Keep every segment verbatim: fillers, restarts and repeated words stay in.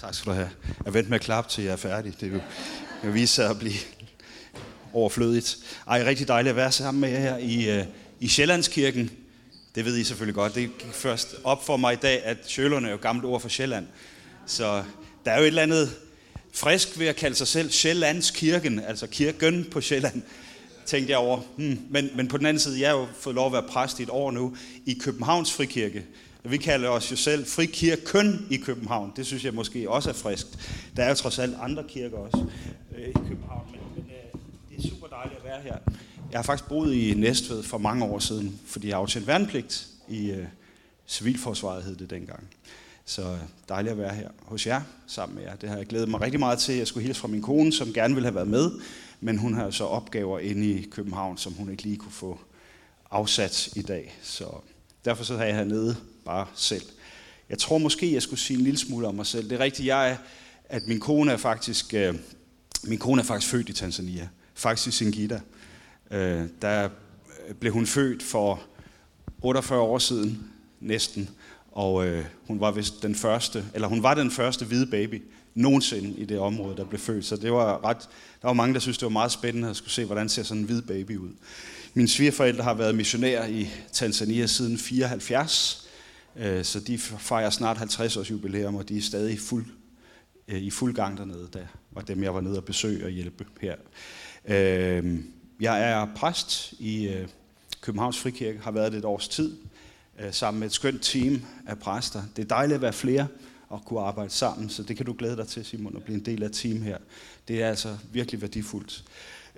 Tak skal du have. Jeg venter med at klappe til jeg er færdig. Det vil vise sig at blive overflødigt. Ej, rigtig dejligt at være sammen med jer her i, uh, i Sjællandskirken. Det ved I selvfølgelig godt. Det gik først op for mig i dag, at sjølerne er jo gammelt ord for Sjælland. Så der er jo et eller andet frisk ved at kalde sig selv Sjællandskirken, altså kirken på Sjælland, tænkte jeg over. Hmm. Men, men på den anden side, jeg har jo fået lov at være præst i et år nu i Københavns Frikirke. Vi kalder os jo selv Frikirken i København. Det synes jeg måske også er friskt. Der er jo trods alt andre kirker også øh, i København, men, men øh, det er super dejligt at være her. Jeg har faktisk boet i Næstved for mange år siden, fordi jeg aftjente værnepligt i øh, Civilforsvaret, hed det dengang. Så dejligt at være her hos jer, sammen med jer. Det har jeg glædet mig rigtig meget til. Jeg skulle hilse fra min kone, som gerne ville have været med, men hun har så opgaver inde i København, som hun ikke lige kunne få afsat i dag. Så derfor sidder jeg hernede bare selv. Jeg tror måske, jeg skulle sige en lille smule om mig selv. Det er rigtigt, jeg er, at min kone er faktisk, øh, min kone er faktisk født i Tanzania. Faktisk i Singida. Øh, der blev hun født for otteogfyrre år siden, næsten. Og øh, hun var vist den første, eller hun var den første hvide baby nogensinde i det område, der blev født. Så det var ret, der var mange, der synes det var meget spændende at skulle se, hvordan ser sådan en hvid baby ud. Mine svigerforældre har været missionærer i Tanzania siden fireoghalvfjerds, øh, så de fejrer snart halvtreds års jubilæum, og de er stadig fuld, øh, i fuld gang dernede, der var dem, jeg var nede og besøge og hjælpe her. Øh, jeg er præst i øh, Københavns Frikirke, har været det et års tid, sammen med et skønt team af præster. Det er dejligt at være flere og kunne arbejde sammen, så det kan du glæde dig til, Simon, at blive en del af et team her. Det er altså virkelig værdifuldt.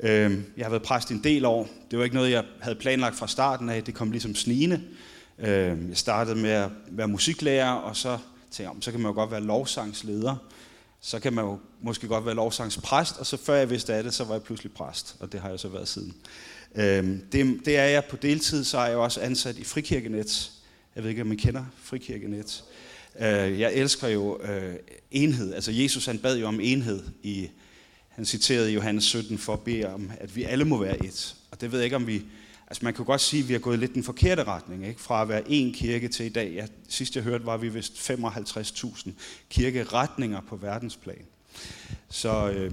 Jeg har været præst en del år. Det var ikke noget, jeg havde planlagt fra starten af. Det kom ligesom snigende. Jeg startede med at være musiklærer, og så tænkte jeg, så kan man jo godt være lovsangsleder. Så kan man jo måske godt være lovsangspræst, og så før jeg vidste af det, så var jeg pludselig præst, og det har jeg så været siden. Det, det er jeg på deltid, så er jeg også ansat i Frikirkenet. Jeg ved ikke, om I kender Frikirkenet. Jeg elsker jo enhed. Altså Jesus, han bad jo om enhed. I, han citerede Johannes sytten for at bede om, at vi alle må være et. Og det ved jeg ikke, om vi... Altså man kan godt sige, at vi har gået lidt den forkerte retning, ikke? Fra at være én kirke til i dag. Jeg, sidst jeg hørte, var vi vist femoghalvtreds tusind kirkeretninger på verdensplan. Så, øh,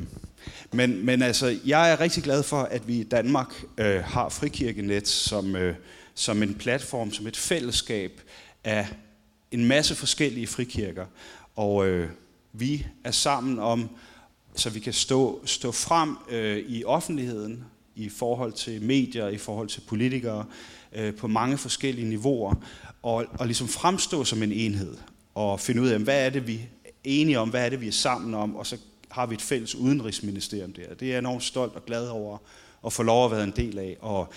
men, men altså, jeg er rigtig glad for, at vi i Danmark øh, har Frikirkenet som, øh, som en platform, som et fællesskab af en masse forskellige frikirker. Og øh, vi er sammen om, så vi kan stå, stå frem øh, i offentligheden, i forhold til medier, i forhold til politikere, øh, på mange forskellige niveauer, og, og ligesom fremstå som en enhed, og finde ud af, hvad er det, vi er enige om, hvad er det, vi er sammen om, og så har vi et fælles udenrigsministerium der. Det er jeg enormt stolt og glad over at få lov at være en del af, og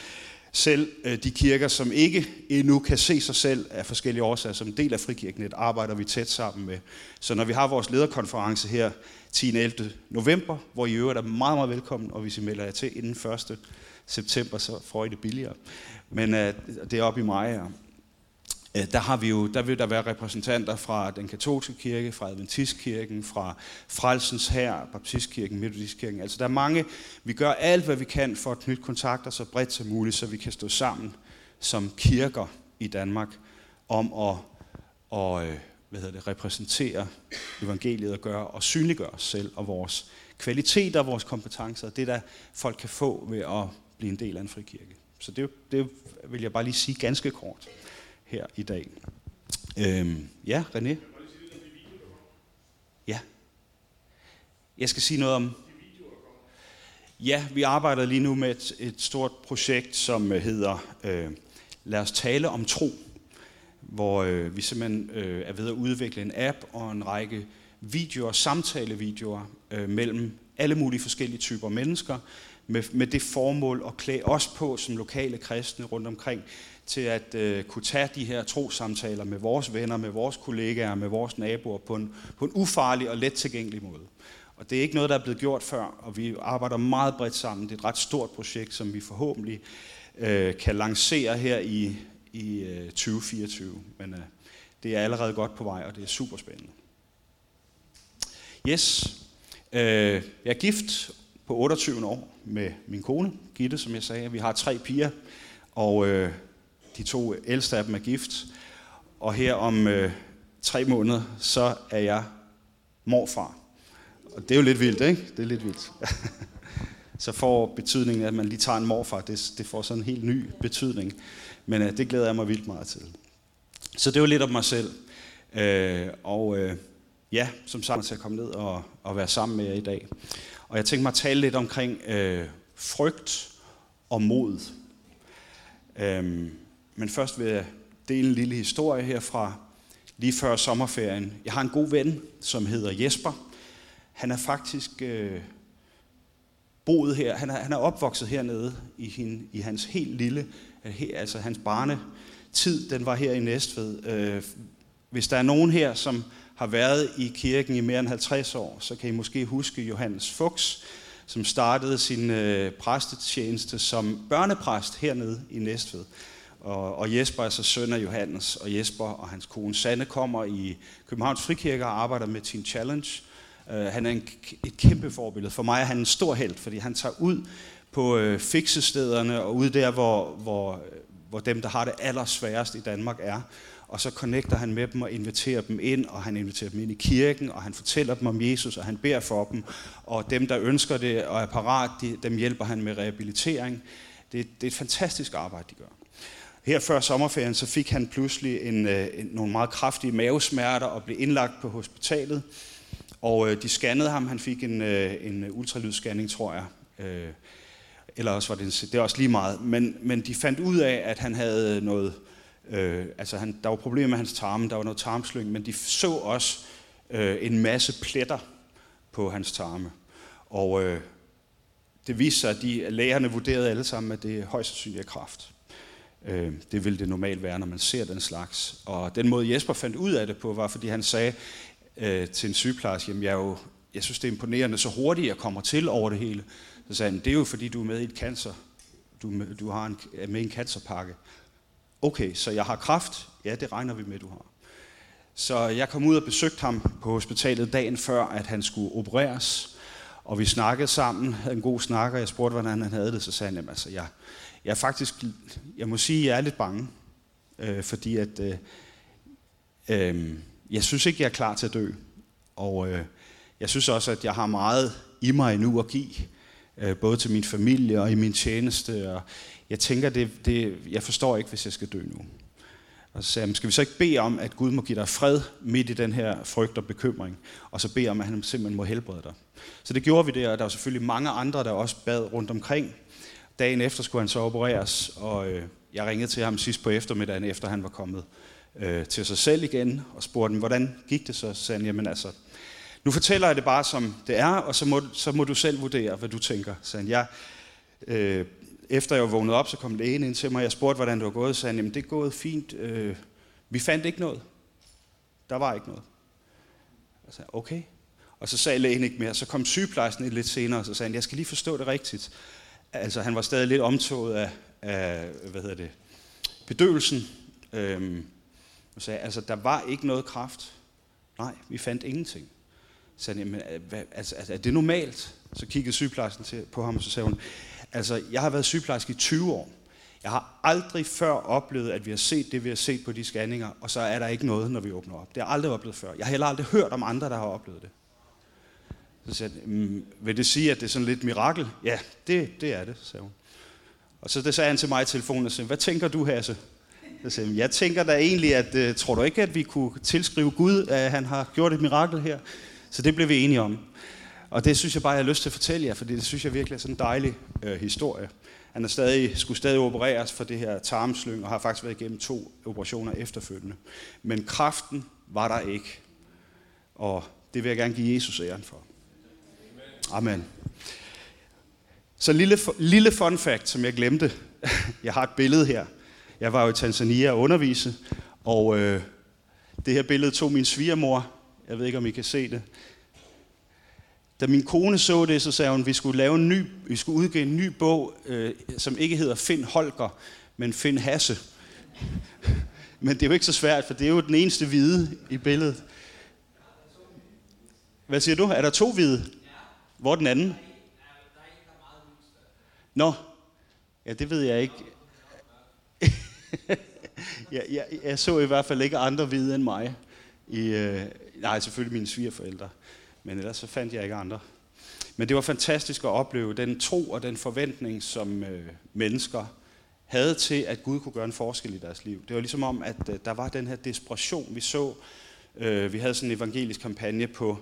selv øh, de kirker, som ikke endnu kan se sig selv af forskellige årsager, som en del af Frikirkenet, arbejder vi tæt sammen med. Så når vi har vores lederkonference her tiende og ellevte november, hvor I øvrigt er meget, meget velkommen, og hvis I melder jer til inden første september, så får I det billigere. Men øh, det er oppe i maj. Ja. Øh, der, har vi jo, der vil der være repræsentanter fra den katolske kirke, fra Adventistkirken, fra Frelsens Hær, Baptistkirken, Metodistkirken. Altså der er mange. Vi gør alt, hvad vi kan for at knytte kontakter så bredt som muligt, så vi kan stå sammen som kirker i Danmark om at... Og, øh, hvad hedder det, repræsentere evangeliet og gøre og synliggøre os selv og vores kvaliteter og vores kompetencer, og det der folk kan få ved at blive en del af en frikirke. Så det, det vil jeg bare lige sige ganske kort her i dag. Øhm, ja, René? Ja. Jeg skal sige noget om... Ja, vi arbejder lige nu med et, et stort projekt, som hedder øh, Lad os tale om tro, hvor øh, vi simpelthen øh, er ved at udvikle en app og en række videoer, samtalevideoer øh, mellem alle mulige forskellige typer mennesker, med, med det formål at klæde os på som lokale kristne rundt omkring, til at øh, kunne tage de her trosamtaler med vores venner, med vores kollegaer, med vores naboer på en, på en ufarlig og let tilgængelig måde. Og det er ikke noget, der er blevet gjort før, og vi arbejder meget bredt sammen. Det er et ret stort projekt, som vi forhåbentlig øh, kan lancere her i i øh, tyve fireogtyve, men øh, det er allerede godt på vej, og det er super spændende. Yes, øh, jeg er gift på otteogtyvende år med min kone, Gitte, som jeg sagde. Vi har tre piger, og øh, de to ældste af dem er gift. Og her om øh, tre måneder, så er jeg morfar. Og det er jo lidt vildt, ikke? Det er lidt vildt. Så får betydningen, at man lige tager en morfar, det, det får sådan en helt ny betydning. Men uh, det glæder jeg mig vildt meget til. Så det var lidt om mig selv. Uh, og uh, ja, som sagt, til at komme ned og, og være sammen med jer i dag. Og jeg tænkte mig at tale lidt omkring uh, frygt og mod. Uh, men først vil jeg dele en lille historie her fra lige før sommerferien. Jeg har en god ven, som hedder Jesper. Han er faktisk øh, boet her. Han er, han er opvokset hernede i, hin, i hans helt lille, altså hans barnetid, den var her i Næstved. Øh, hvis der er nogen her, som har været i kirken i mere end halvtreds år, så kan I måske huske Johannes Fuchs, som startede sin øh, præstetjeneste som børnepræst hernede i Næstved. Og, og Jesper er så søn af Johannes, og Jesper og hans kone Sande kommer i Københavns Frikirke og arbejder med Teen Challenge. Han er en, et kæmpe forbillede. For mig er han en stor helt, fordi han tager ud på øh, fiksestederne og ud der, hvor, hvor, hvor dem, der har det allersværest i Danmark er. Og så connecter han med dem og inviterer dem ind, og han inviterer dem ind i kirken, og han fortæller dem om Jesus, og han beder for dem. Og dem, der ønsker det og er parat, de, dem hjælper han med rehabilitering. Det, det er et fantastisk arbejde, de gør. Her før sommerferien, så fik han pludselig en, en, nogle meget kraftige mavesmerter og blev indlagt på hospitalet. Og øh, de scannede ham, han fik en, øh, en ultralydsscanning, tror jeg. Øh, eller også var det, en, det er også lige meget. Men, men de fandt ud af, at han havde noget, øh, altså han, der var problemer med hans tarme, der var noget tarmslyng, men de så også øh, en masse pletter på hans tarme. Og øh, det viste sig, at de, lægerne vurderede alle sammen, at det er højst sandsynligt kræft. Det ville det normalt være, når man ser den slags. Og den måde Jesper fandt ud af det på, var fordi han sagde øh, til en sygeplejerske, jamen jeg, jo, jeg synes det er imponerende, så hurtigt jeg kommer til over det hele. Så sagde han, det er jo fordi du er med i et cancer, du, du har en, er med i en cancerpakke. Okay, så jeg har kræft? Ja, det regner vi med, du har. Så jeg kom ud og besøgte ham på hospitalet dagen før, at han skulle opereres. Og vi snakkede sammen, havde en god snak, og jeg spurgte, hvordan han havde det. Så sagde han, jamen altså jeg... Jeg, faktisk, jeg må sige, at jeg er lidt bange, øh, fordi at, øh, øh, jeg synes ikke, jeg er klar til at dø. Og øh, jeg synes også, at jeg har meget i mig endnu at give, øh, både til min familie og i min tjeneste. Og jeg tænker, det, det, jeg forstår ikke, hvis jeg skal dø nu. Og så sagde, skal vi så ikke bede om, at Gud må give dig fred midt i den her frygt og bekymring, og så bede om, at han simpelthen må helbrede dig. Så det gjorde vi der, og der var selvfølgelig mange andre, der også bad rundt omkring. Dagen efter skulle han så opereres, og øh, jeg ringede til ham sidst på eftermiddagen, efter han var kommet øh, til sig selv igen, og spurgte ham, hvordan gik det så? Så sagde han, jamen altså, nu fortæller jeg det bare, som det er, og så må, så må du selv vurdere, hvad du tænker. Så sagde han, jeg, øh, efter jeg var vågnet op, så kom lægen ind til mig, og jeg spurgte, hvordan det var gået. Så sagde han, jamen det er gået fint, øh, vi fandt ikke noget. Der var ikke noget. Jeg sagde, okay. Og så sagde lægen ikke mere, så kom sygeplejersken lidt senere, og så sagde han, jeg skal lige forstå det rigtigt. Altså, han var stadig lidt omtået af, af hvad hedder det, bedøvelsen. Øhm, og sagde, altså, der var ikke noget kræft. Nej, vi fandt ingenting. Så sagde han, jamen, hvad, altså, er det normalt? Så kiggede sygeplejersken til, på ham, og så sagde hun, altså, jeg har været sygeplejerske i tyve år. Jeg har aldrig før oplevet, at vi har set det, vi har set på de scanninger, og så er der ikke noget, når vi åbner op. Det har jeg aldrig oplevet før. Jeg har heller aldrig hørt om andre, der har oplevet det. Så sagde han, vil det sige, at det er sådan lidt mirakel? Ja, det, det er det, sagde hun. Og så det sagde han til mig i telefonen og sagde, hvad tænker du, Hasse? Så sagde han, jeg tænker da egentlig, at tror du ikke, at vi kunne tilskrive Gud, at han har gjort et mirakel her? Så det blev vi enige om. Og det synes jeg bare, jeg har lyst til at fortælle jer, for det synes jeg virkelig er sådan en dejlig øh, historie. Han er stadig, skulle stadig opereres for det her tarmslyng, og har faktisk været igennem to operationer efterfølgende. Men kræften var der ikke. Og det vil jeg gerne give Jesus æren for. Amen. Så lille, lille fun fact, som jeg glemte. Jeg har et billede her. Jeg var jo i Tanzania og undervise, og øh, det her billede tog min svigermor. Jeg ved ikke, om I kan se det. Da min kone så det, så sagde hun, at vi skulle, lave en ny, vi skulle udgive en ny bog, øh, som ikke hedder Find Holger, men Find Hasse. Men det er jo ikke så svært, for det er jo den eneste hvide i billedet. Hvad siger du? Er der to hvide? Hvor den anden? Nå, ja, det ved jeg ikke. jeg, jeg, jeg så i hvert fald ikke andre hvide end mig i, øh, Nej, selvfølgelig mine svigerforældre, men ellers så fandt jeg ikke andre. Men det var fantastisk at opleve den tro og den forventning, som øh, mennesker havde til, at Gud kunne gøre en forskel i deres liv. Det var ligesom om, at øh, der var den her desperation, vi så. Øh, vi havde sådan en evangelisk kampagne på,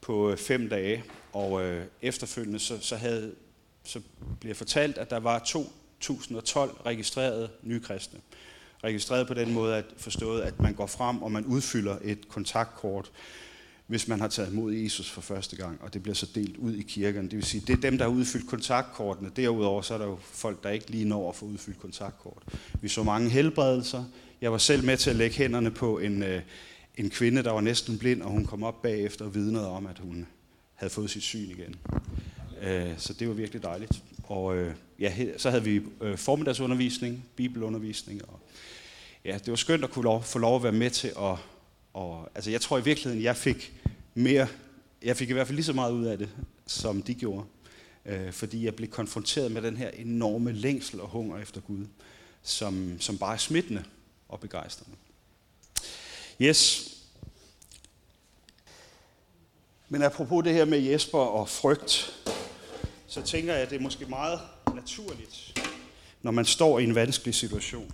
på øh, fem dage, og øh, efterfølgende så, så, havde, så blev jeg fortalt, at der var to tusind og tolv registrerede nykristne. Registreret på den måde at forstået, at man går frem, og man udfylder et kontaktkort, hvis man har taget imod Jesus for første gang, og det bliver så delt ud i kirken. Det vil sige, det er dem, der har udfyldt kontaktkortene. Derudover så er der jo folk, der ikke lige når at få udfyldt kontaktkort. Vi så mange helbredelser. Jeg var selv med til at lægge hænderne på en, en kvinde, der var næsten blind, og hun kom op bagefter og vidnede om, at hun havde fået sit syn igen. Så det var virkelig dejligt. Og ja, så havde vi formiddagsundervisning, bibelundervisning. Og ja, det var skønt at kunne lov, få lov at være med til at... Og, altså jeg tror i virkeligheden, jeg fik mere, jeg fik i hvert fald lige så meget ud af det, som de gjorde. Øh, fordi jeg blev konfronteret med den her enorme længsel og hunger efter Gud, som, som bare er smittende og begejstrende. Yes. Men apropos det her med Jesper og frygt, så tænker jeg, at det er måske meget naturligt, når man står i en vanskelig situation,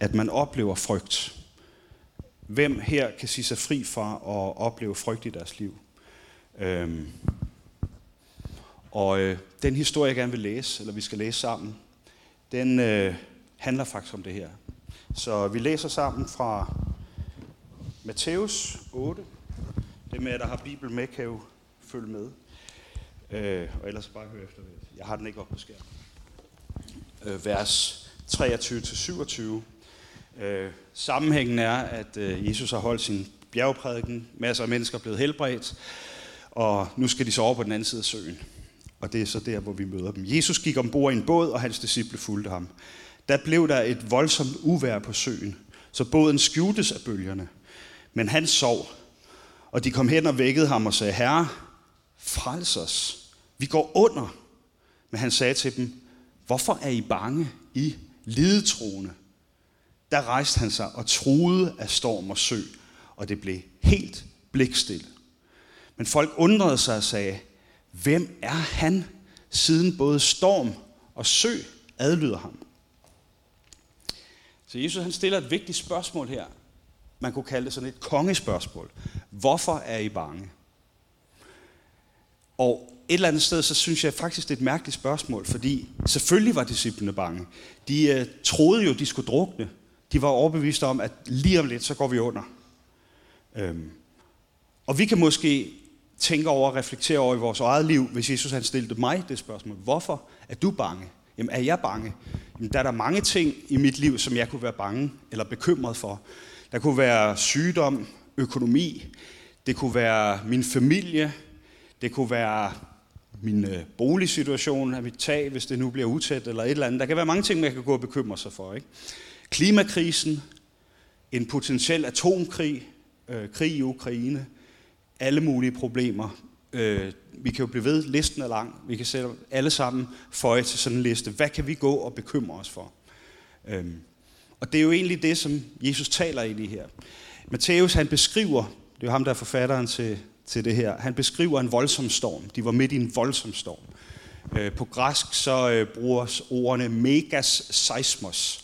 at man oplever frygt. Hvem her kan sige sig fri fra at opleve frygt i deres liv? Øhm. Og øh, den historie, jeg gerne vil læse, eller vi skal læse sammen, den øh, handler faktisk om det her. Så vi læser sammen fra Matthæus otte. Det med, at der har Bibel med, kan jo følge med. Øh, og ellers bare hør efter. Jeg har den ikke op på skærmen. Øh, vers treogtyve til syvogtyve. Øh, sammenhængen er, at øh, Jesus har holdt sin bjergprædiken, masser af mennesker er blevet helbredt, og nu skal de så over på den anden side af søen. Og det er så der, hvor vi møder dem. Jesus gik ombord i en båd, og hans disciple fulgte ham. Der blev der et voldsomt uvejr på søen, så båden skjultes af bølgerne. Men han sov, og de kom hen og vækkede ham og sagde, Herre, frels os, vi går under. Men han sagde til dem, hvorfor er I bange, I lidetroende? Der rejste han sig og truede af storm og sø, og det blev helt blikstille. Men folk undrede sig og sagde, hvem er han, siden både storm og sø adlyder ham? Så Jesus han stiller et vigtigt spørgsmål her. Man kunne kalde det sådan et kongespørgsmål. Hvorfor er I bange? Og et eller andet sted, så synes jeg faktisk, det er et mærkeligt spørgsmål, fordi selvfølgelig var disciplene bange. De øh, troede jo, de skulle drukne. De var overbeviste om, at lige om lidt, så går vi under. Øhm. Og vi kan måske tænke over og reflektere over i vores eget liv, hvis Jesus han stillede mig det spørgsmål. Hvorfor er du bange? Jamen, er jeg bange? Jamen, der er der mange ting i mit liv, som jeg kunne være bange eller bekymret for. Der kunne være sygdom, økonomi, det kunne være min familie, det kunne være min boligsituation, af mit tag, hvis det nu bliver utæt, eller et eller andet. Der kan være mange ting, man kan gå og bekymre sig for, ikke? Klimakrisen, en potentiel atomkrig, øh, krig i Ukraine, alle mulige problemer. Øh, vi kan jo blive ved, listen er lang. Vi kan sætte alle sammen føje til sådan en liste. Hvad kan vi gå og bekymre os for? Øh, og det er jo egentlig det, som Jesus taler ind i her. Matthæus, han beskriver, det er jo ham, der er forfatteren til... til det her. Han beskriver en voldsom storm. De var midt i en voldsom storm. Øh, på græsk så øh, bruges ordene megas seismos.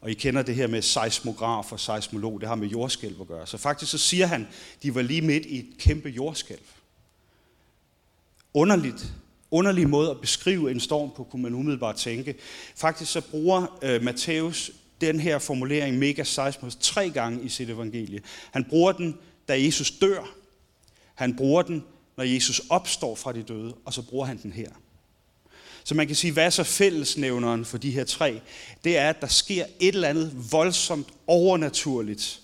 Og I kender det her med seismograf og seismolog. Det har med jordskælv at gøre. Så faktisk så siger han, de var lige midt i et kæmpe jordskælv. Underligt. Underlig måde at beskrive en storm på, kunne man umiddelbart tænke. Faktisk så bruger øh, Matthæus den her formulering megas seismos tre gange i sit evangelie. Han bruger den, da Jesus dør. Han bruger den, når Jesus opstår fra de døde, og så bruger han den her. Så man kan sige, hvad er så fællesnævneren for de her tre? Det er, at der sker et eller andet voldsomt overnaturligt.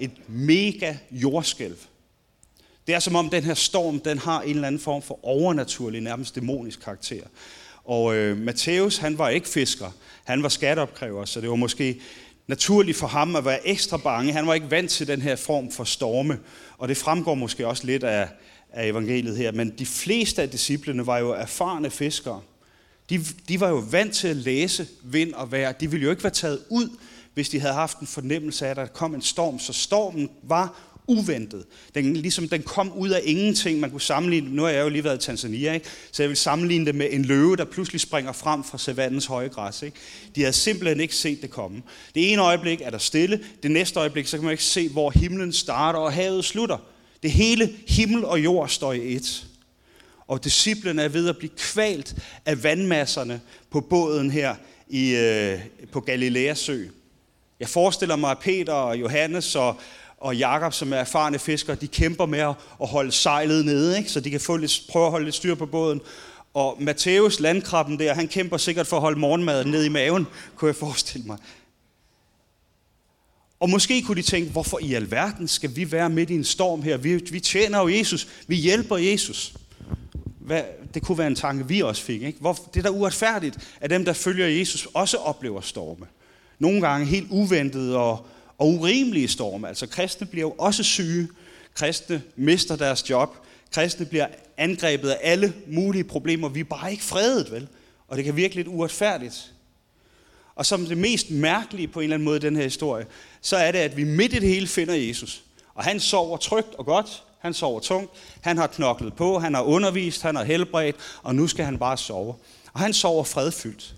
Et mega jordskælv. Det er som om den her storm, den har en eller anden form for overnaturlig, nærmest dæmonisk karakter. Og øh, Matthæus, han var ikke fisker. Han var skatteopkræver, så det var måske... naturligt for ham at være ekstra bange. Han var ikke vant til den her form for storme, og det fremgår måske også lidt af, af evangeliet her, men de fleste af disciplene var jo erfarne fiskere. De, de var jo vant til at læse vind og vejr. De ville jo ikke være taget ud, hvis de havde haft en fornemmelse af, at der kom en storm. Så stormen var uventet. Den, ligesom, den kom ud af ingenting. Man kunne sammenligne, nu har jeg jo lige været i Tanzania, ikke? Så jeg vil sammenligne det med en løve, der pludselig springer frem fra savannens høje græs. Ikke? De havde simpelthen ikke set det komme. Det ene øjeblik er der stille, det næste øjeblik, så kan man ikke se, hvor himlen starter og havet slutter. Det hele himmel og jord står i et. Og disciplene er ved at blive kvalt af vandmasserne på båden her i, øh, på Galilæasø. Jeg forestiller mig, at Peter og Johannes og og Jakob, som er erfarne fiskere, de kæmper med at holde sejlet nede, ikke? Så de kan få lidt, prøve at holde lidt styr på båden. Og Matthæus, landkrabben der, han kæmper sikkert for at holde morgenmaden ned i maven, kunne jeg forestille mig. Og måske kunne de tænke, hvorfor i alverden skal vi være midt i en storm her? Vi, vi tjener jo Jesus, vi hjælper Jesus. Hvad, det kunne være en tanke, vi også fik. Ikke? Hvor, det er da uretfærdigt, at dem, der følger Jesus, også oplever storme. Nogle gange helt uventet og Og urimelige storme, altså kristne bliver jo også syge, kristne mister deres job, kristne bliver angrebet af alle mulige problemer, vi er bare ikke fredet, vel? Og det kan virke lidt uretfærdigt. Og som det mest mærkelige på en eller anden måde i den her historie, så er det, at vi midt i det hele finder Jesus. Og han sover trygt og godt, han sover tungt, han har knoklet på, han har undervist, han har helbredt, og nu skal han bare sove. Og han sover fredfyldt.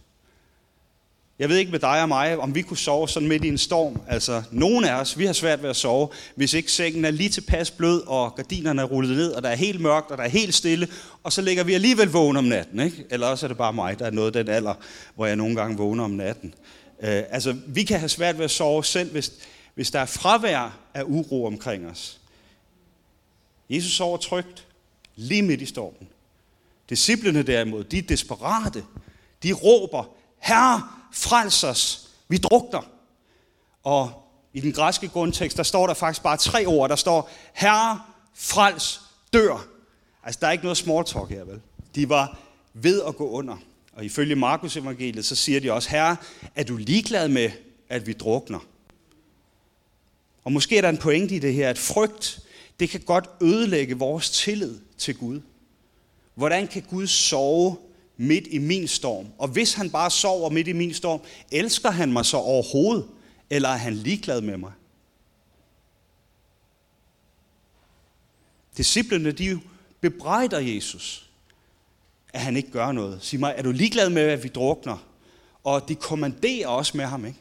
Jeg ved ikke med dig og mig, om vi kunne sove sådan midt i en storm. Altså, nogen af os, vi har svært ved at sove, hvis ikke sengen er lige tilpas blød, og gardinerne er rullet ned, og der er helt mørkt, og der er helt stille, og så ligger vi alligevel vågen om natten, ikke? Eller også er det bare mig, der er noget af den alder, hvor jeg nogle gange vågner om natten. Uh, altså, vi kan have svært ved at sove selv, hvis, hvis der er fravær af uro omkring os. Jesus sover trygt, lige midt i stormen. Disciplene derimod, de er desperate. De råber, Herre, frels os, vi drukner. Og i den græske grundtekst, der står der faktisk bare tre ord. Der står, Herre, frels, dør. Altså, der er ikke noget small talk her, vel? De var ved at gå under. Og ifølge Markus evangeliet, så siger de også, Herre, er du ligeglad med, at vi drukner? Og måske er der en pointe i det her, at frygt, det kan godt ødelægge vores tillid til Gud. Hvordan kan Gud sove midt i min storm? Og hvis han bare sover midt i min storm, elsker han mig så overhovedet? Eller er han ligeglad med mig? Disciplene, de bebrejder Jesus, at han ikke gør noget. Sig mig, er du ligeglad med, at vi drukner? Og de kommanderer også med ham, ikke?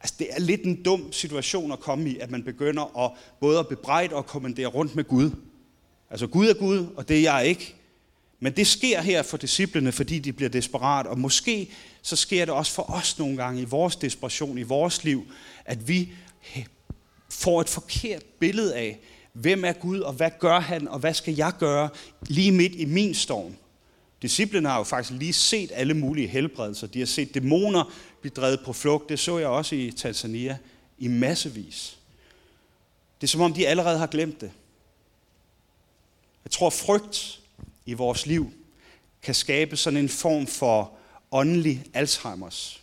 Altså, det er lidt en dum situation at komme i, at man begynder at både at bebrejde og kommandere rundt med Gud. Altså, Gud er Gud, og det er jeg ikke. Men det sker her for disciplene, fordi de bliver desperat, og måske så sker det også for os nogle gange i vores desperation, i vores liv, at vi får et forkert billede af, hvem er Gud, og hvad gør han, og hvad skal jeg gøre lige midt i min storm. Disciplene har jo faktisk lige set alle mulige helbredelser. De har set dæmoner blive drevet på flugt. Det så jeg også i Tanzania i massevis. Det er som om, de allerede har glemt det. Jeg tror, frygt i vores liv kan skabe sådan en form for åndelig Alzheimers.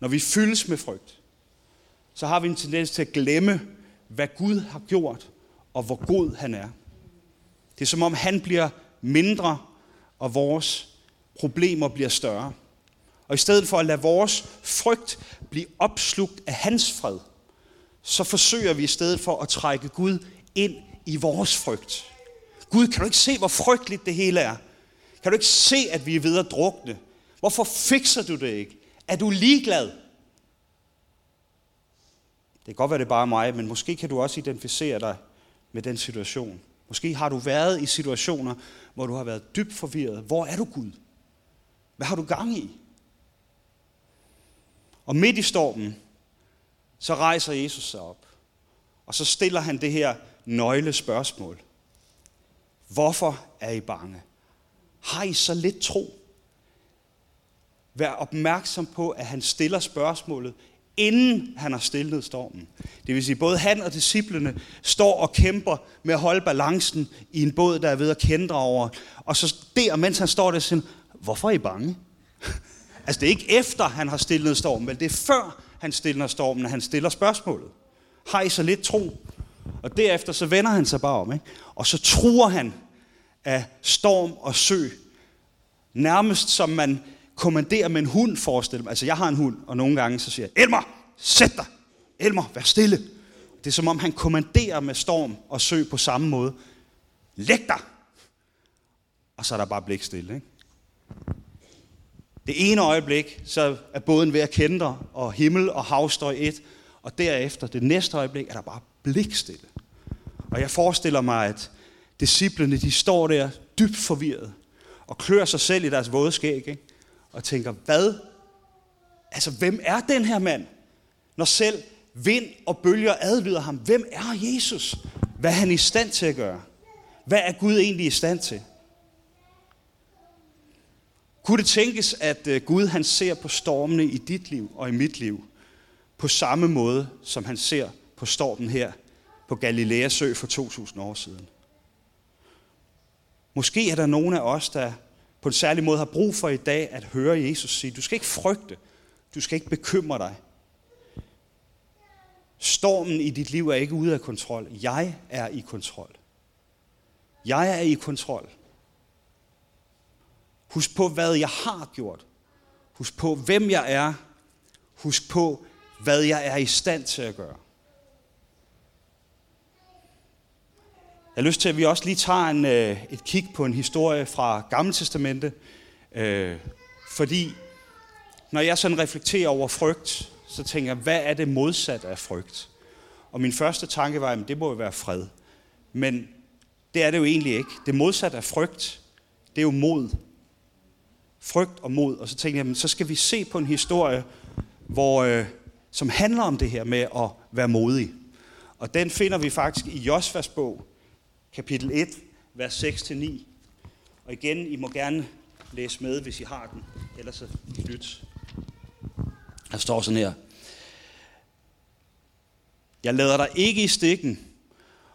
Når vi fyldes med frygt, så har vi en tendens til at glemme, hvad Gud har gjort, og hvor god han er. Det er som om han bliver mindre, og vores problemer bliver større. Og i stedet for at lade vores frygt blive opslugt af hans fred, så forsøger vi i stedet for at trække Gud ind i vores frygt. Gud, kan du ikke se, hvor frygteligt det hele er? Kan du ikke se, at vi er ved at drukne? Hvorfor fikser du det ikke? Er du ligeglad? Det kan godt være, det er bare mig, men måske kan du også identificere dig med den situation. Måske har du været i situationer, hvor du har været dybt forvirret. Hvor er du, Gud? Hvad har du gang i? Og midt i stormen, så rejser Jesus sig op. Og så stiller han det her nøglespørgsmål. Hvorfor er I bange? Har I så lidt tro? Vær opmærksom på, at han stiller spørgsmålet, inden han har stillet stormen. Det vil sige, både han og disciplene står og kæmper med at holde balancen i en båd, der er ved at kæntre over. Og så der, mens han står der, siger, hvorfor er I bange? Altså, det er ikke efter, han har stillet stormen, men det er før, han stiller stormen, at han stiller spørgsmålet. Har I så lidt tro? Og derefter så vender han sig bare om, ikke? Og så truer han af storm og sø. Nærmest som man kommandere med en hund, forestil mig. Altså, jeg har en hund, og nogle gange så siger jeg, Elmer, sæt dig! Elmer, vær stille! Det er som om, han kommanderer med storm og sø på samme måde. Læg dig! Og så er der bare blik stille, ikke? Det ene øjeblik, så er båden ved at kende dig, og himmel og hav står i et. Og derefter, det næste øjeblik, er der bare blik stille. Og jeg forestiller mig, at disciplene, de står der dybt forvirret, og klør sig selv i deres våde skæg, ikke? Og tænker, hvad? Altså, hvem er den her mand? Når selv vind og bølger adlyder ham, hvem er Jesus? Hvad er han i stand til at gøre? Hvad er Gud egentlig i stand til? Kunne det tænkes, at Gud han ser på stormene i dit liv og i mit liv, på samme måde, som han ser på stormen her på Galilæasø for to tusind år siden? Måske er der nogen af os, der på en særlig måde har brug for i dag at høre Jesus sige, du skal ikke frygte, du skal ikke bekymre dig. Stormen i dit liv er ikke ude af kontrol. Jeg er i kontrol. Jeg er i kontrol. Husk på, hvad jeg har gjort. Husk på, hvem jeg er. Husk på, hvad jeg er i stand til at gøre. Jeg har lyst til, at vi også lige tager en, et kig på en historie fra Gamle Testamente. Øh, fordi, når jeg sådan reflekterer over frygt, så tænker jeg, hvad er det modsat af frygt? Og min første tanke var, at det må jo være fred. Men det er det jo egentlig ikke. Det modsatte af frygt, det er jo mod. Frygt og mod. Og så tænkte jeg, så skal vi se på en historie, hvor, øh, som handler om det her med at være modig. Og den finder vi faktisk i Josvas bog, kapitel et, vers seks til ni. Og igen, I må gerne læse med, hvis I har den. Ellers så lyt. Der står sådan her. Jeg lader dig ikke i stikken,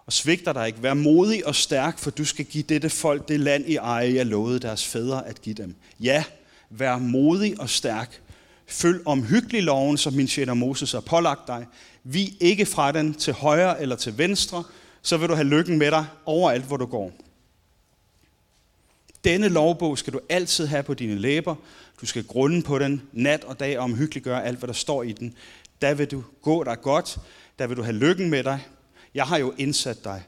og svigter dig ikke. Vær modig og stærk, for du skal give dette folk det land i eje, jeg lovede deres fædre at give dem. Ja, vær modig og stærk. Følg omhyggelig loven, som min tjener Moses har pålagt dig. Vig ikke fra den til højre eller til venstre, så vil du have lykken med dig overalt, hvor du går. Denne lovbog skal du altid have på dine læber. Du skal grunde på den nat og dag og omhyggeligt gøre alt, hvad der står i den. Der vil du gå dig godt. Der vil du have lykken med dig. Jeg har jo indsat dig.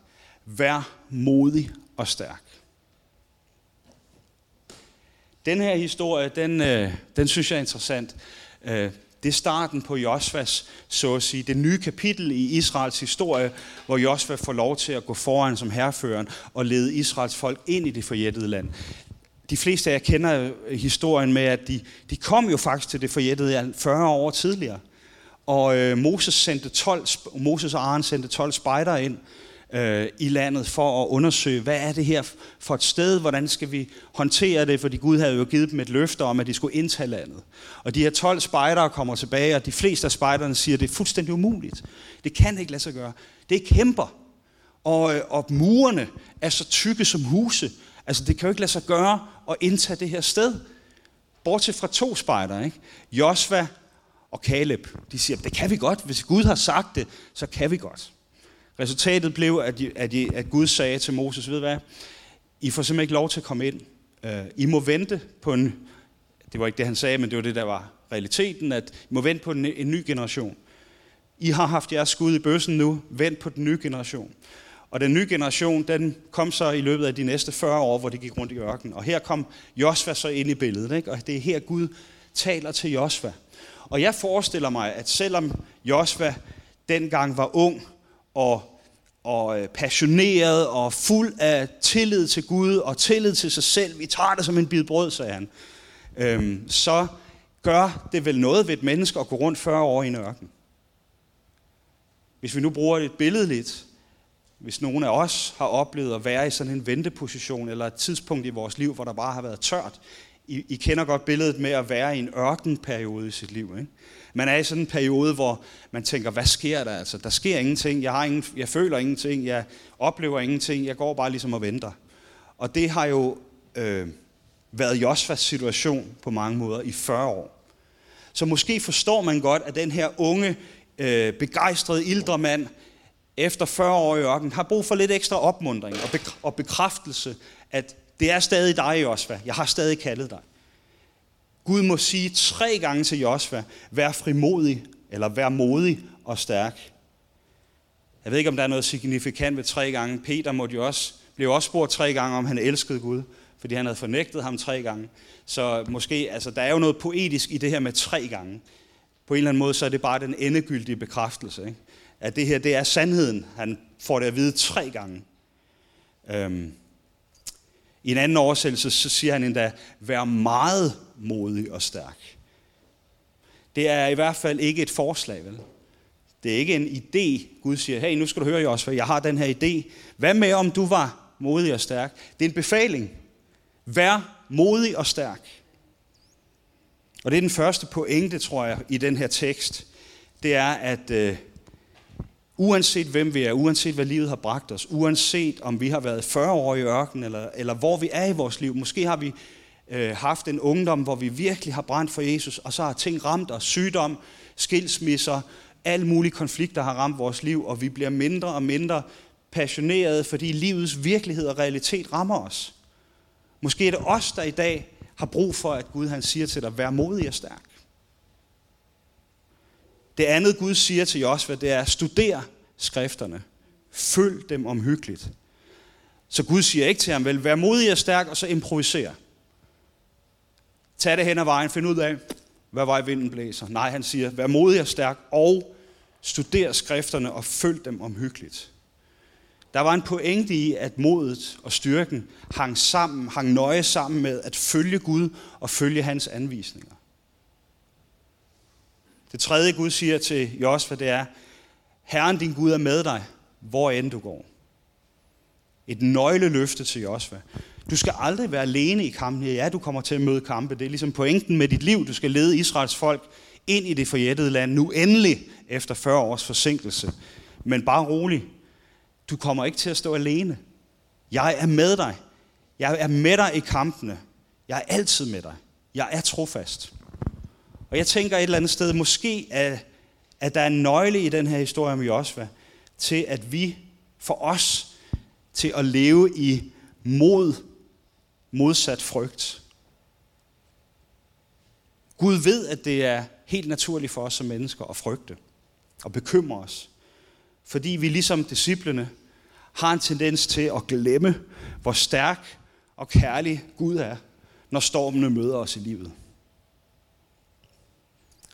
Vær modig og stærk. Den her historie, den, den synes jeg er interessant. Det er starten på Josvas, så at sige, det nye kapitel i Israels historie, hvor Josva får lov til at gå foran som hærføreren og lede Israels folk ind i det forjættede land. De fleste af jer kender historien med, at de, de kom jo faktisk til det forjættede land fyrre år tidligere. Og øh, Moses, sendte tolv, Moses og Aaron sendte tolv spejdere ind øh, i landet for at undersøge, hvad er det her for et sted, hvordan skal vi håndtere det, fordi Gud havde jo givet dem et løfte om, at de skulle indtage landet. Og de her tolv spejdere kommer tilbage, og de fleste af spejderne siger, at det er fuldstændig umuligt. Det kan ikke lade sig gøre. Det er kæmper. Og, og murene er så tykke som huse. Altså det kan jo ikke lade sig gøre at indtage det her sted. Bortset fra to spejdere, ikke? Josva og Caleb, de siger, det kan vi godt. Hvis Gud har sagt det, så kan vi godt. Resultatet blev, at, I, at, I, at Gud sagde til Moses, ved hvad, I får simpelthen ikke lov til at komme ind. Uh, I må vente på en, det var ikke det, han sagde, men det var det, der var realiteten, at I må vente på en, en ny generation. I har haft jeres skud i bøssen nu, vent på den nye generation. Og den nye generation, den kom så i løbet af de næste fyrre år, hvor de gik rundt i ørkenen. Og her kom Josva så ind i billedet, ikke? Og det er her, Gud taler til Josva. Og jeg forestiller mig, at selvom Josva dengang var ung og, og passioneret og fuld af tillid til Gud og tillid til sig selv, vi tager det som en bid brød, sagde han, øhm, så gør det vel noget ved et menneske at gå rundt fyrre år i en ørken. Hvis vi nu bruger et billede lidt, hvis nogen af os har oplevet at være i sådan en venteposition eller et tidspunkt i vores liv, hvor der bare har været tørt. I, I kender godt billedet med at være i en ørkenperiode i sit liv, ikke? Man er i sådan en periode, hvor man tænker, hvad sker der altså? Der sker ingenting, jeg, har ingen, jeg føler ingenting, jeg oplever ingenting, jeg går bare ligesom og venter. Og det har jo øh, været Josvas situation på mange måder i fyrre år. Så måske forstår man godt, at den her unge, øh, begejstrede ildremand efter fyrre år i ørken har brug for lidt ekstra opmuntring og, be- og bekræftelse, at det er stadig dig, Josva. Jeg har stadig kaldet dig. Gud må sige tre gange til Josva, vær frimodig, eller vær modig og stærk. Jeg ved ikke, om der er noget signifikant ved tre gange. Peter måtte jo også, blev også spurgt tre gange, om han elskede Gud, fordi han havde fornægtet ham tre gange. Så måske, altså, der er jo noget poetisk i det her med tre gange. På en eller anden måde, så er det bare den endegyldige bekræftelse, ikke? At det her, det er sandheden. Han får det at vide tre gange. Øhm. I en anden oversættelse, så siger han endda, vær meget modig og stærk. Det er i hvert fald ikke et forslag, vel? Det er ikke en idé, Gud siger, hey, nu skal du høre, Josva, jeg har den her idé. Hvad med, om du var modig og stærk? Det er en befaling. Vær modig og stærk. Og det er den første pointe, tror jeg, i den her tekst. Det er, at øh, uanset hvem vi er, uanset hvad livet har bragt os, uanset om vi har været fyrre år i ørkenen, eller, eller hvor vi er i vores liv, måske har vi øh, haft en ungdom, hvor vi virkelig har brændt for Jesus, og så har ting ramt os, sygdom, skilsmisser, alle mulige konflikter har ramt vores liv, og vi bliver mindre og mindre passionerede, fordi livets virkelighed og realitet rammer os. Måske er det os, der i dag har brug for, at Gud han siger til dig, vær modig og stærk. Det andet Gud siger til Josva, det er, studer skrifterne. Følg dem omhyggeligt. Så Gud siger ikke til ham, vel, vær modig og stærk, og så improviser. Tag det hen ad vejen, find ud af, hvad vej vinden blæser. Nej, han siger, vær modig og stærk, og studer skrifterne, og følg dem omhyggeligt. Der var en pointe i, at modet og styrken hang sammen, hang nøje sammen med at følge Gud og følge hans anvisninger. Det tredje Gud siger til Josva, det er, Herren din Gud er med dig, hvor end du går. Et nøgleløfte til Josva. Du skal aldrig være alene i kampen. Ja, du kommer til at møde kampe. Det er ligesom pointen med dit liv. Du skal lede Israels folk ind i det forjættede land, nu endelig efter fyrre års forsinkelse. Men bare rolig. Du kommer ikke til at stå alene. Jeg er med dig. Jeg er med dig i kampene. Jeg er altid med dig. Jeg er trofast. Og jeg tænker et eller andet sted, måske at, at der er en nøgle i den her historie om Josva, til at vi, for os, til at leve i mod, modsat frygt. Gud ved, at det er helt naturligt for os som mennesker at frygte og bekymre os. Fordi vi ligesom disciplene har en tendens til at glemme, hvor stærk og kærlig Gud er, når stormene møder os i livet.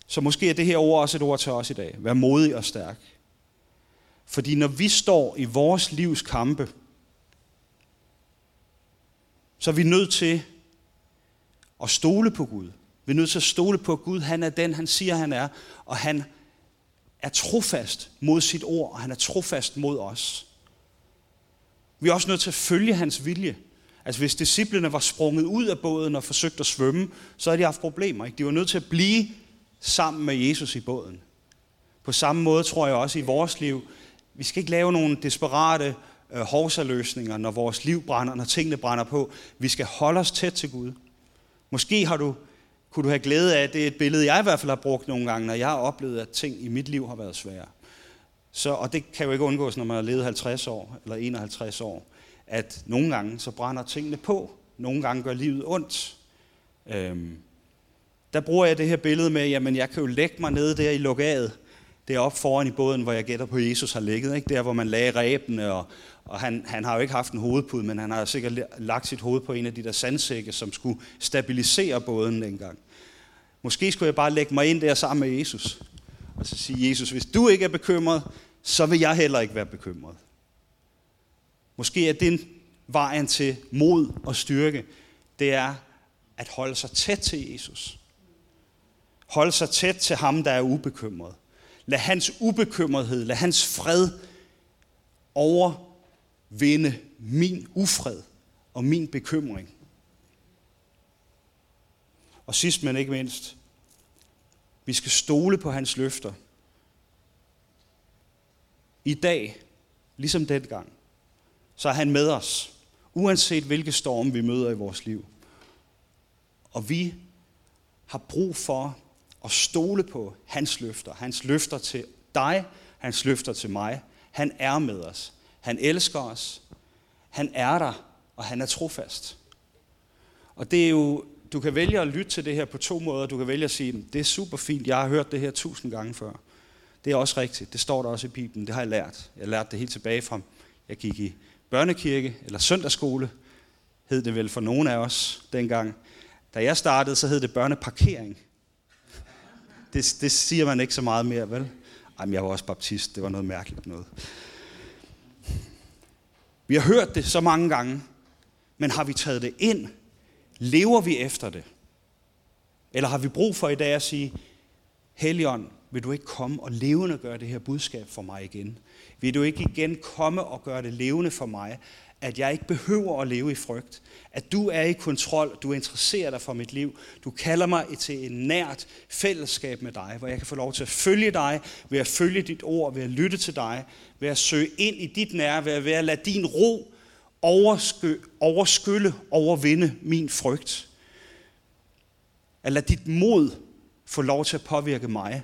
Så måske er det her ord også et ord til os i dag. Vær modig og stærk. Fordi når vi står i vores livs kampe, så er vi nødt til at stole på Gud. Vi er nødt til at stole på, at Gud han er den, han siger, han er, og han er trofast mod sit ord, og han er trofast mod os. Vi er også nødt til at følge hans vilje. Altså hvis disciplene var sprunget ud af båden og forsøgt at svømme, så havde de haft problemer, ikke? De var nødt til at blive sammen med Jesus i båden. På samme måde tror jeg også i vores liv, vi skal ikke lave nogle desperate øh, hovsaløsninger, når vores liv brænder, når tingene brænder på. Vi skal holde os tæt til Gud. Måske har du Kunne du have glæde af, det er et billede, jeg i hvert fald har brugt nogle gange, når jeg har oplevet, at ting i mit liv har været svære. Så, og det kan jo ikke undgås, når man har levet halvtreds år eller enoghalvtreds år, at nogle gange så brænder tingene på. Nogle gange gør livet ondt. Øhm, der bruger jeg det her billede med, jamen jeg kan jo lægge mig nede der i lukket, deroppe foran i båden, hvor jeg gætter på, Jesus har ligget, ikke? Der, hvor man lagde ræbene, og, og han, han har jo ikke haft en hovedpude, men han har sikkert lagt sit hoved på en af de der sandsække, som skulle stabilisere båden dengang. Måske skulle jeg bare lægge mig ind der sammen med Jesus, og så sige, Jesus, hvis du ikke er bekymret, så vil jeg heller ikke være bekymret. Måske er den vejen til mod og styrke, det er at holde sig tæt til Jesus. Holde sig tæt til ham, der er ubekymret. Lad hans ubekymrethed, lad hans fred overvinde min ufred og min bekymring. Og sidst, men ikke mindst, vi skal stole på hans løfter. I dag, ligesom dengang, så er han med os, uanset hvilke storme vi møder i vores liv. Og vi har brug for og stole på hans løfter. Hans løfter til dig, hans løfter til mig. Han er med os. Han elsker os. Han er der, og han er trofast. Og det er jo Du kan vælge at lytte til det her på to måder. Du kan vælge at sige, det er super fint, jeg har hørt det her tusind gange før. Det er også rigtigt, det står der også i Bibelen, det har jeg lært. Jeg lærte det helt tilbage fra, jeg gik i børnekirke eller søndagsskole, hed det vel for nogen af os dengang. Da jeg startede, så hed det børneparkering. Det, det siger man ikke så meget mere, vel? Ej, men jeg var også baptist, det var noget mærkeligt noget. Vi har hørt det så mange gange, men har vi taget det ind? Lever vi efter det? Eller har vi brug for i dag at sige, Helligånd, vil du ikke komme og levende gøre det her budskab for mig igen? Vil du ikke igen komme og gøre det levende for mig, at jeg ikke behøver at leve i frygt? At du er i kontrol, du interesserer dig for mit liv, du kalder mig til et nært fællesskab med dig, hvor jeg kan få lov til at følge dig, ved at følge dit ord, ved at lytte til dig, ved at søge ind i dit nære, ved at, ved at lade din ro oversky, overskylle, overvinde min frygt. At lade dit mod få lov til at påvirke mig,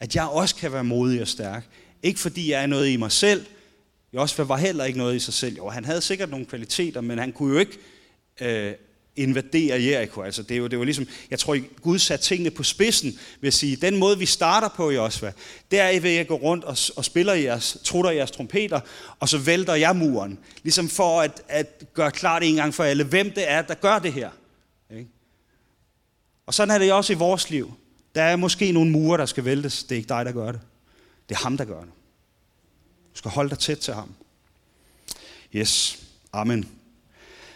at jeg også kan være modig og stærk. Ikke fordi jeg er noget i mig selv. Josva var heller ikke noget i sig selv. Jo, han havde sikkert nogle kvaliteter, men han kunne jo ikke øh, invadere Jericho. Altså, det, var, det var ligesom, jeg tror, Gud satte tingene på spidsen ved at sige, den måde, vi starter på, Josva, der vil jeg gå rundt og, og spiller jeres, trutter jeres trompeter, og så vælter jeg muren. Ligesom for at, at gøre klart en gang for alle, hvem det er, der gør det her. Ikke? Og sådan er det også i vores liv. Der er måske nogle mure, der skal væltes. Det er ikke dig, der gør det. Det er ham, der gør det. Du skal holde dig tæt til ham. Yes. Amen.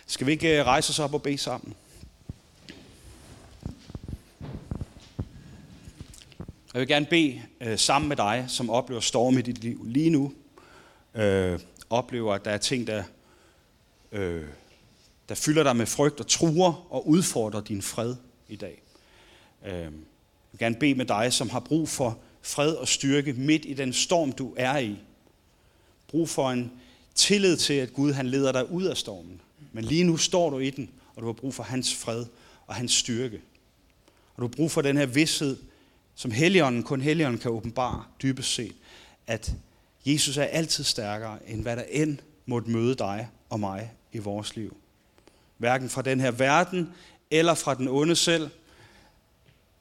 Skal vi ikke rejse os op og bede sammen? Jeg vil gerne bede øh, sammen med dig, som oplever storm i dit liv lige nu. Øh, oplever, at der er ting, der, øh, der fylder dig med frygt og truer og udfordrer din fred i dag. Øh, Jeg vil gerne bede med dig, som har brug for fred og styrke midt i den storm, du er i. Brug for en tillid til, at Gud han leder dig ud af stormen. Men lige nu står du i den, og du har brug for hans fred og hans styrke. Og du har brug for den her vished, som Helligånden, kun Helligånden kan åbenbare dybest set, at Jesus er altid stærkere, end hvad der end måtte møde dig og mig i vores liv. Hverken fra den her verden eller fra den onde selv,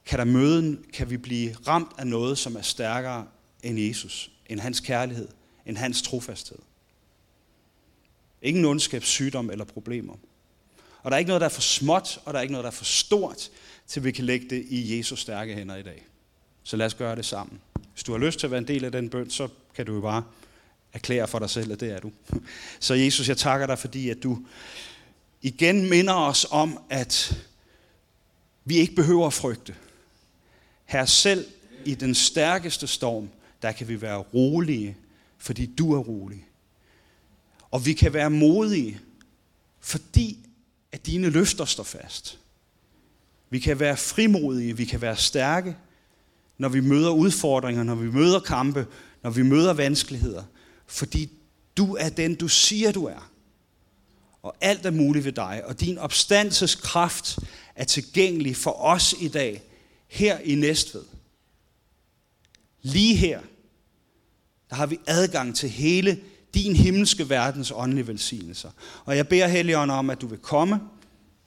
kan der møden, kan vi blive ramt af noget, som er stærkere end Jesus, end hans kærlighed, end hans trofasthed. Ingen ondskab, sygdom eller problemer. Og der er ikke noget, der er for småt, og der er ikke noget, der er for stort, til vi kan lægge det i Jesus stærke hænder i dag. Så lad os gøre det sammen. Hvis du har lyst til at være en del af den bøn, så kan du jo bare erklære for dig selv, at det er du. Så Jesus, jeg takker dig, fordi at du igen minder os om, at vi ikke behøver at frygte. Her selv i den stærkeste storm, der kan vi være rolige, fordi du er rolig. Og vi kan være modige, fordi at dine løfter står fast. Vi kan være frimodige, vi kan være stærke, når vi møder udfordringer, når vi møder kampe, når vi møder vanskeligheder. Fordi du er den, du siger, du er. Og alt er muligt ved dig, og din opstandelseskraft er tilgængelig for os i dag, her i Næstved. Lige her, der har vi adgang til hele din himmelske verdens åndelige velsignelser. Og jeg beder Helligånd om, at du vil komme.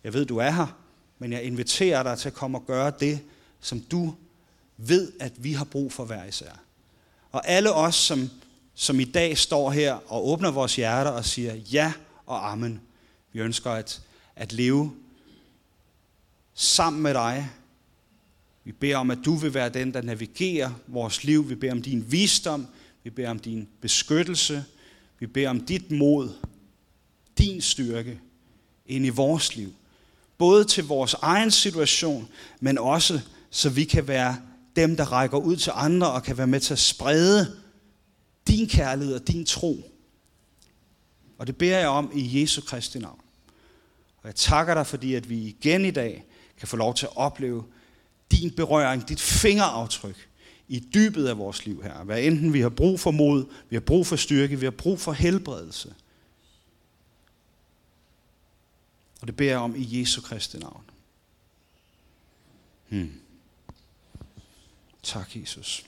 Jeg ved, du er her, men jeg inviterer dig til at komme og gøre det, som du ved, at vi har brug for hver især. Og alle os, som, som i dag står her og åbner vores hjerter og siger ja og amen. Vi ønsker at, at leve sammen med dig. Vi beder om, at du vil være den, der navigerer vores liv. Vi beder om din visdom. Vi beder om din beskyttelse. Vi beder om dit mod, din styrke ind i vores liv. Både til vores egen situation, men også så vi kan være dem, der rækker ud til andre og kan være med til at sprede din kærlighed og din tro. Og det beder jeg om i Jesu Kristi navn. Og jeg takker dig, fordi at vi igen i dag kan få lov til at opleve din berøring, dit fingeraftryk i dybet af vores liv her. Hvad enten vi har brug for mod, vi har brug for styrke, vi har brug for helbredelse. Og det beder jeg om i Jesu Kristi navn. Hmm. Tak, Jesus.